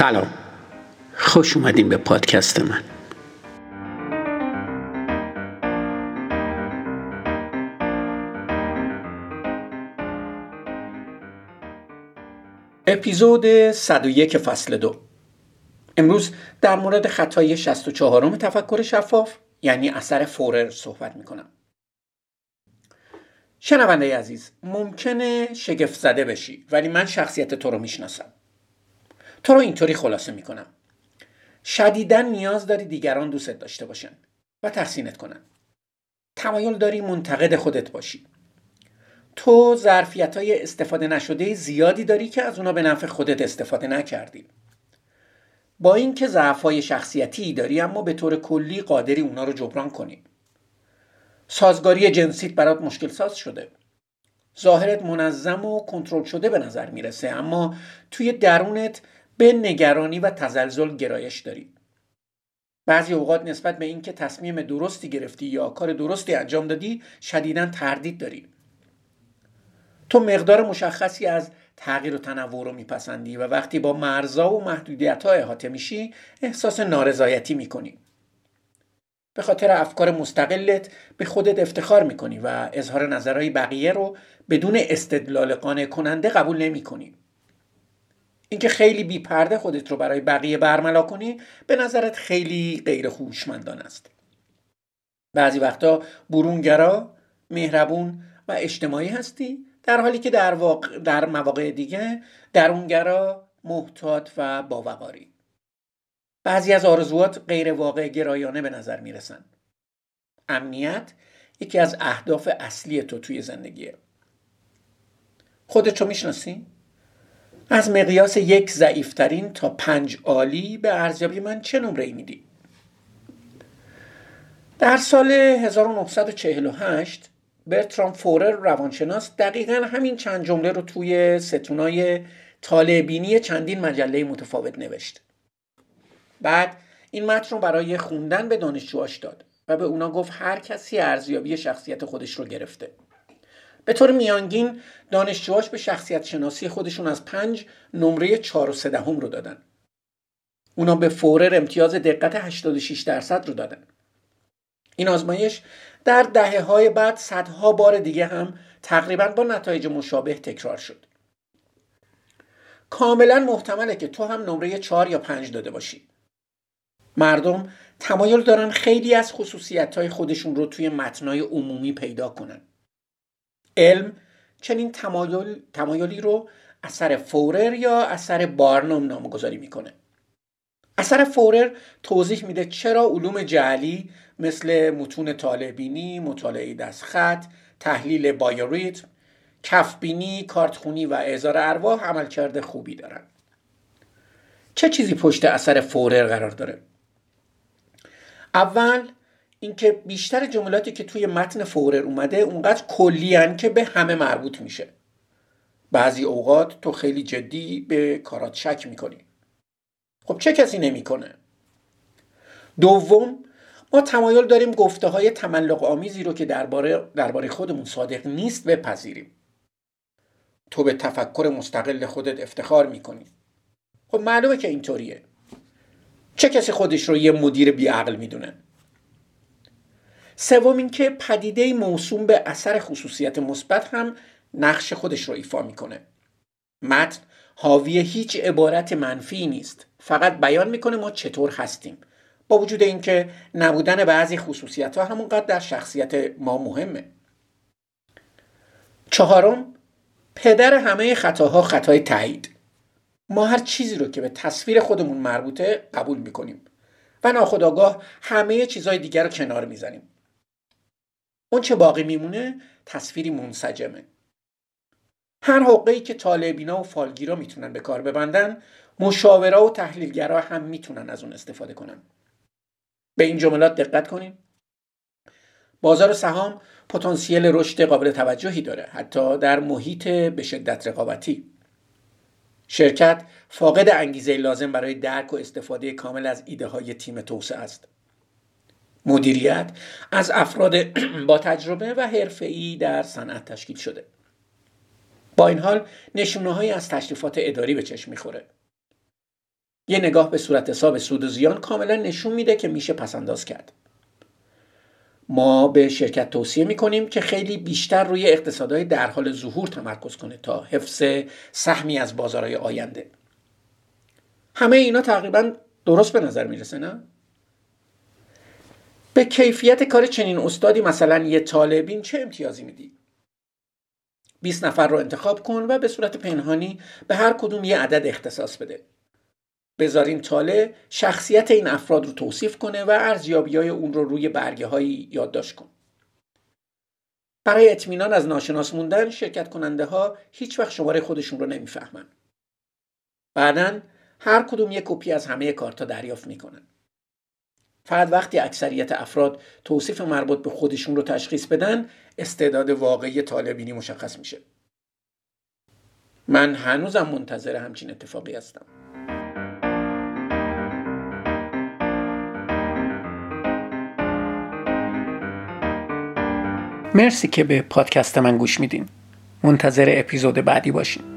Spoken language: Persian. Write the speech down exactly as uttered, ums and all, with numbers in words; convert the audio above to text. سلام، خوش اومدین به پادکست من. اپیزود صد و یک فصل دو. امروز در مورد خطای شصت و چهارم تفکر شفاف، یعنی اثر فورر، صحبت میکنم. شنونده عزیز، ممکنه شگفت زده بشی، ولی من شخصیت تو رو میشناسم. تو رو اینطوری خلاصه میکنم: شدیداً نیاز داری دیگران دوستت داشته باشن و تحسینت کنن. تمایل داری منتقد خودت باشی. تو ظرفیت‌های استفاده نشده زیادی داری که از اونا به نفع خودت استفاده نکردی. با اینکه ضعف‌های شخصیتی داری، اما به طور کلی قادری اونا رو جبران کنی. سازگاری جنسیت برات مشکل ساز شده. ظاهرت منظم و کنترل شده به نظر میرسه، اما توی درونت به نگرانی و تزلزل گرایش داری. بعضی اوقات نسبت به اینکه تصمیم درستی گرفتی یا کار درستی انجام دادی شدیداً تردید داری. تو مقدار مشخصی از تغییر و تنوع رو میپسندی و وقتی با مرزها و محدودیت‌ها احاطه میشی احساس نارضایتی میکنی. به خاطر افکار مستقلت به خودت افتخار میکنی و اظهار نظرهای بقیه رو بدون استدلال قانع کننده قبول نمیکنی. اینکه خیلی بی‌پرده خودت رو برای بقیه برملا کنی به نظرت خیلی غیر هوشمندانه است. بعضی وقتا برونگرا، مهربون و اجتماعی هستی، در حالی که در واقع در مواقع دیگه درونگرا، محتاط و باوقاری. بعضی از آرزوات غیر واقع گرایانه به نظر میرسن. امنیت یکی از اهداف اصلی تو توی زندگیه. خودت رو میشناسی؟ از مقیاس یک ضعیفترین تا پنج عالی به ارزیابی من چه نمره‌ای میدی؟ در سال هزار و نهصد و چهل و هشت برتران فورر روانشناس دقیقاً همین چند جمله رو توی ستونای طالع‌بینی چندین مجله متفاوت نوشت. بعد این متن رو برای خوندن به دانشجوهاش داد و به اونا گفت هر کسی ارزیابی شخصیت خودش رو گرفته. به طور میانگین دانشجوهاش به شخصیت شناسی خودشون از پنج نمره چهار و سه دهم رو دادن. اونا به فورر امتیاز دقت هشتاد و شش درصد رو دادن. این آزمایش در دهه‌های بعد صدها بار دیگه هم تقریباً با نتایج مشابه تکرار شد. کاملاً محتمله که تو هم نمره چهار یا پنج داده باشی. مردم تمایل دارن خیلی از خصوصیت‌های خودشون رو توی متنای عمومی پیدا کنن. علم چنین تمایل تمایلی رو اثر فورر یا اثر بارنوم نامگذاری میکنه. اثر فورر توضیح میده چرا علوم جعلی مثل متون طالع‌بینی، مطالعه دستخط، تحلیل بایوریتم، کفبینی، کارتخونی و احضار ارواح عملکرد خوبی دارن. چه چیزی پشت اثر فورر قرار داره؟ اول اینکه بیشتر جملاتی که توی متن فورر اومده اونقدر کلیان که به همه مربوط میشه. بعضی اوقات تو خیلی جدی به کارات شک میکنی. خب چه کسی نمیکنه؟ دوم، ما تمایل داریم گفته های تملق آمیزی رو که درباره درباره خودمون صادق نیست بپذیریم. تو به تفکر مستقل خودت افتخار میکنی. خب معلومه که اینطوریه. چه کسی خودش رو یه مدیر بیعقل میدونه؟ سوم اینکه پدیده موسوم به اثر خصوصیت مثبت هم نقش خودش رو ایفا میکنه. متن حاوی هیچ عبارت منفی نیست، فقط بیان میکنه ما چطور هستیم، با وجود اینکه نبودن بعضی خصوصیت ها همونقدر در شخصیت ما مهمه. چهارم، پدر همه خطاها خطای تایید. ما هر چیزی رو که به تصویر خودمون مربوطه قبول میکنیم و ناخودآگاه همه چیزهای دیگر رو کنار میزنیم. اون چه باقی میمونه تصویری منسجمه. هر حقه‌ای که طالع‌بینا و فالگیرا میتونن به کار ببندن، مشاورا و تحلیلگرا هم میتونن از اون استفاده کنن. به این جملات دقت کنین: بازار سهام پتانسیل رشد قابل توجهی داره، حتی در محیط به شدت رقابتی. شرکت فاقد انگیزه لازم برای درک و استفاده کامل از ایده های تیم توسعه است. مدیریت از افراد با تجربه و حرفه‌ای در صنعت تشکیل شده. با این حال نشونه‌هایی از تشریفات اداری به چشم می‌خوره. یه نگاه به صورت حساب سود و زیان کاملا نشون میده که میشه پسنداز کرد. ما به شرکت توصیه میکنیم که خیلی بیشتر روی اقتصادهای در حال ظهور تمرکز کنه تا حفظ سهمی از بازارهای آینده. همه اینا تقریبا درست به نظر میرسه، نه؟ به کیفیت کار چنین استادی مثلا یه طالبین چه امتیازی میدی؟ بیست نفر رو انتخاب کن و به صورت پنهانی به هر کدوم یه عدد اختصاص بده. بذارین طالع شخصیت این افراد رو توصیف کنه و ارزیابی‌های اون رو روی برگه‌هایی یادداشت کن. برای اطمینان از ناشناس موندن، شرکت کننده ها هیچ وقت شماره خودشون رو نمیفهمن. بعداً هر کدوم یک کپی از همه کارتا دریافت میکنن. فقط وقتی اکثریت افراد توصیف مربوط به خودشون رو تشخیص بدن، استعداد واقعی طالع‌بینی مشخص میشه. من هنوزم منتظر همچین اتفاقی هستم. مرسی که به پادکست من گوش میدین. منتظر اپیزود بعدی باشین.